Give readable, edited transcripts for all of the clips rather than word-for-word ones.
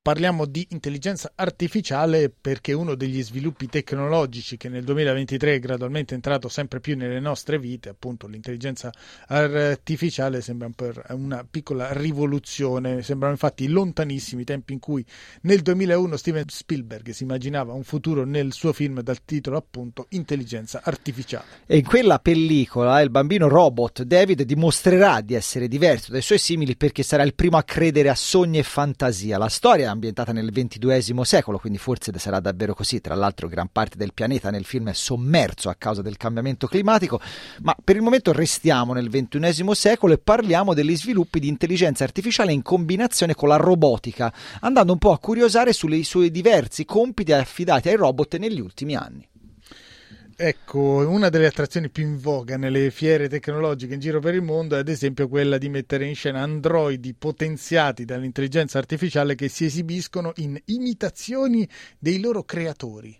Parliamo di intelligenza artificiale perché uno degli sviluppi tecnologici che nel 2023 è gradualmente entrato sempre più nelle nostre vite, appunto l'intelligenza artificiale, sembra una piccola rivoluzione. Sembrano infatti lontanissimi i tempi in cui nel 2001 Steven Spielberg si immaginava un futuro nel suo film dal titolo appunto Intelligenza Artificiale. E in quella pellicola il bambino robot David dimostrerà di essere diverso dai suoi simili perché sarà il primo a credere a sogni e fantasia. La storia ambientata nel XXII secolo, quindi forse sarà davvero così. Tra l'altro gran parte del pianeta nel film è sommerso a causa del cambiamento climatico, ma per il momento restiamo nel XXI secolo e parliamo degli sviluppi di intelligenza artificiale in combinazione con la robotica, andando un po' a curiosare sui suoi diversi compiti affidati ai robot negli ultimi anni. Ecco, una delle attrazioni più in voga nelle fiere tecnologiche in giro per il mondo è ad esempio quella di mettere in scena androidi potenziati dall'intelligenza artificiale che si esibiscono in imitazioni dei loro creatori.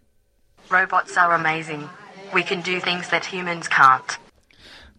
Robots are amazing. We can do things that humans can't.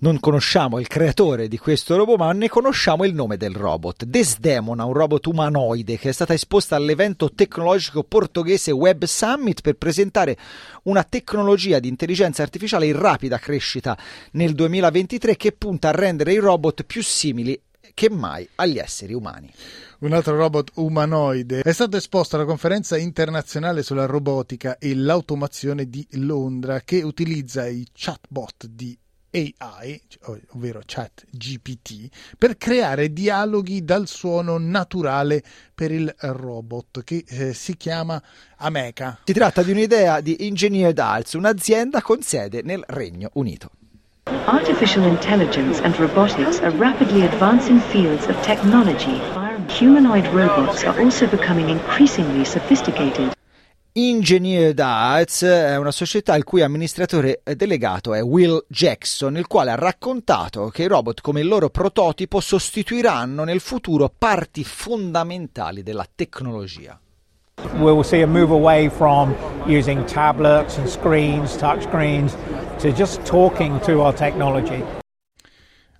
Non conosciamo il creatore di questo robot, ma ne conosciamo il nome del robot. Desdemona, un robot umanoide che è stata esposta all'evento tecnologico portoghese Web Summit per presentare una tecnologia di intelligenza artificiale in rapida crescita nel 2023 che punta a rendere i robot più simili che mai agli esseri umani. Un altro robot umanoide è stato esposto alla conferenza internazionale sulla robotica e l'automazione di Londra che utilizza i chatbot di AI, ovvero Chat GPT, per creare dialoghi dal suono naturale per il robot che si chiama Ameca. Si tratta di un'idea di Engineered Arts, un'azienda con sede nel Regno Unito. Artificial intelligence and robotics are rapidly advancing fields of technology. Humanoid robots are also becoming increasingly sophisticated. Engineered Arts è una società il cui amministratore delegato è Will Jackson, il quale ha raccontato che i robot come il loro prototipo sostituiranno nel futuro parti fondamentali della tecnologia. We will see a move away from using tablets and screens, touch screens, to just talking to our technology.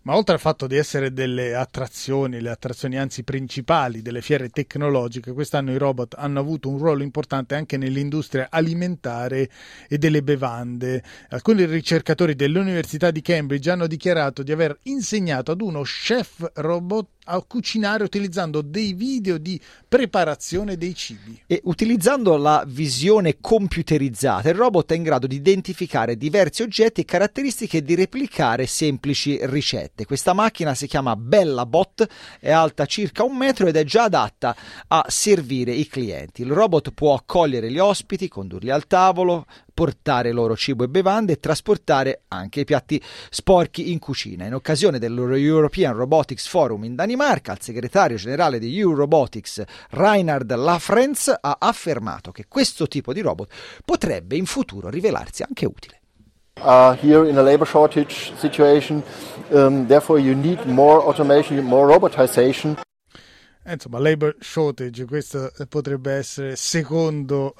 Ma oltre al fatto di essere delle attrazioni, le attrazioni anzi principali delle fiere tecnologiche, quest'anno i robot hanno avuto un ruolo importante anche nell'industria alimentare e delle bevande. Alcuni ricercatori dell'Università di Cambridge hanno dichiarato di aver insegnato ad uno chef robot a cucinare utilizzando dei video di preparazione dei cibi. E utilizzando la visione computerizzata, il robot è in grado di identificare diversi oggetti e caratteristiche e di replicare semplici ricette. Questa macchina si chiama Bella Bot, è alta circa 1 metro ed è già adatta a servire i clienti. Il robot può accogliere gli ospiti, condurli al tavolo, portare loro cibo e bevande e trasportare anche i piatti sporchi in cucina. In occasione dello European Robotics Forum in Danimarca, il segretario generale di Eurobotics, Reinhard Lafrenz, ha affermato che questo tipo di robot potrebbe in futuro rivelarsi anche utile. Here in a labor shortage situation, therefore you need more automation, more robotization. Insomma, labor shortage, questo potrebbe essere, secondo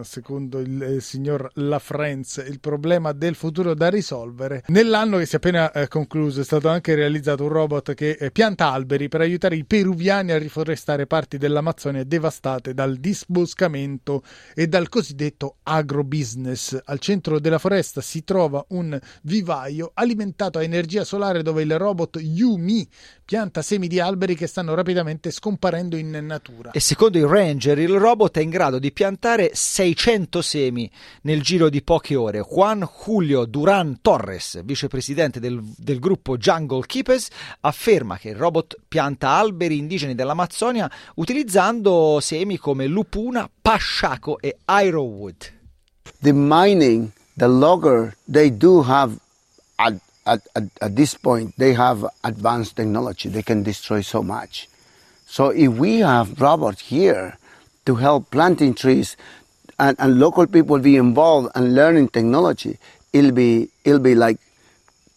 il signor Lafrenz, il problema del futuro da risolvere. Nell'anno che si è appena concluso è stato anche realizzato un robot che pianta alberi per aiutare i peruviani a riforestare parti dell'Amazzonia devastate dal disboscamento e dal cosiddetto agrobusiness. Al centro della foresta si trova un vivaio alimentato a energia solare dove il robot Yumi pianta semi di alberi che stanno rapidamente scomparendo in natura. E secondo il ranger il robot è in grado di piantare 600 semi nel giro di poche ore. Juan Julio Duran Torres, vicepresidente del gruppo Jungle Keepers, afferma che il robot pianta alberi indigeni dell'Amazzonia utilizzando semi come lupuna, pasciaco e ironwood. The mining, the logger, they do have at this point they have advanced technology. They can destroy so much. So if we have robots here to help planting trees and local people be involved and learning technology, it'll be like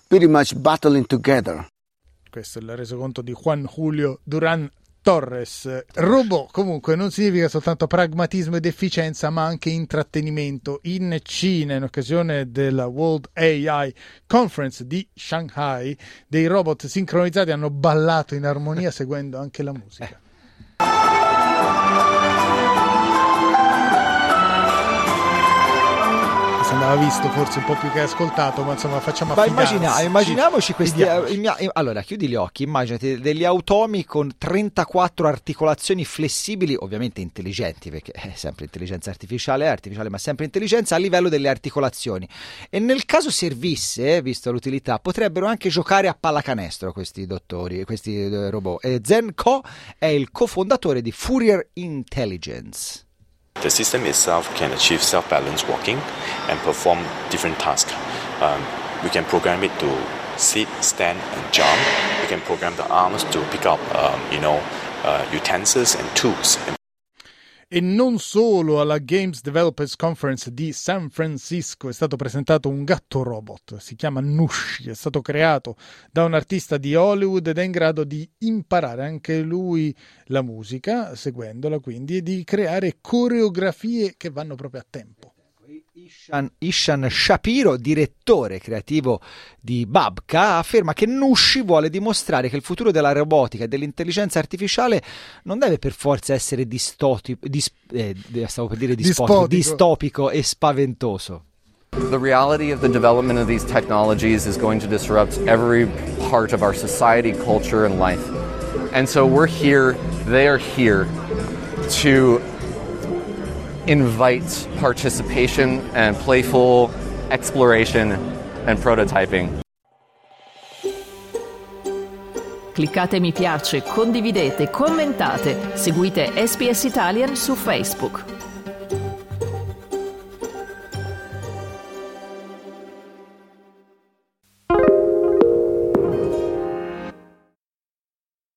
pretty much battling together. Questo è il resoconto di Juan Julio Duran Torres, robot comunque non significa soltanto pragmatismo ed efficienza ma anche intrattenimento. In Cina, in occasione della World AI Conference di Shanghai, dei robot sincronizzati hanno ballato in armonia seguendo anche la musica. Andava visto forse un po' più che ascoltato, ma insomma facciamo affidarsi. Immaginiamoci questi, allora chiudi gli occhi, immaginati degli automi con 34 articolazioni flessibili, ovviamente intelligenti, perché è sempre intelligenza artificiale ma sempre intelligenza a livello delle articolazioni, e nel caso servisse, visto l'utilità, potrebbero anche giocare a pallacanestro questi robot. E Zen Ko è il cofondatore di Fourier Intelligence. The system itself can achieve self-balanced walking and perform different tasks. We can program it to sit, stand, and jump. We can program the arms to pick up, utensils and tools. E non solo, alla Games Developers Conference di San Francisco è stato presentato un gatto robot, si chiama Nushi, è stato creato da un artista di Hollywood ed è in grado di imparare anche lui la musica, seguendola quindi, e di creare coreografie che vanno proprio a tempo. Ishan Shapiro, direttore creativo di Babka, afferma che Nushi vuole dimostrare che il futuro della robotica e dell'intelligenza artificiale non deve per forza essere distopico e spaventoso. The reality of the development of these technologies is going to disrupt every part of our society, culture and life. And so we're here, they are here to invite participation and playful exploration and prototyping. Cliccate mi piace, condividete, commentate, seguite SBS Italian su Facebook.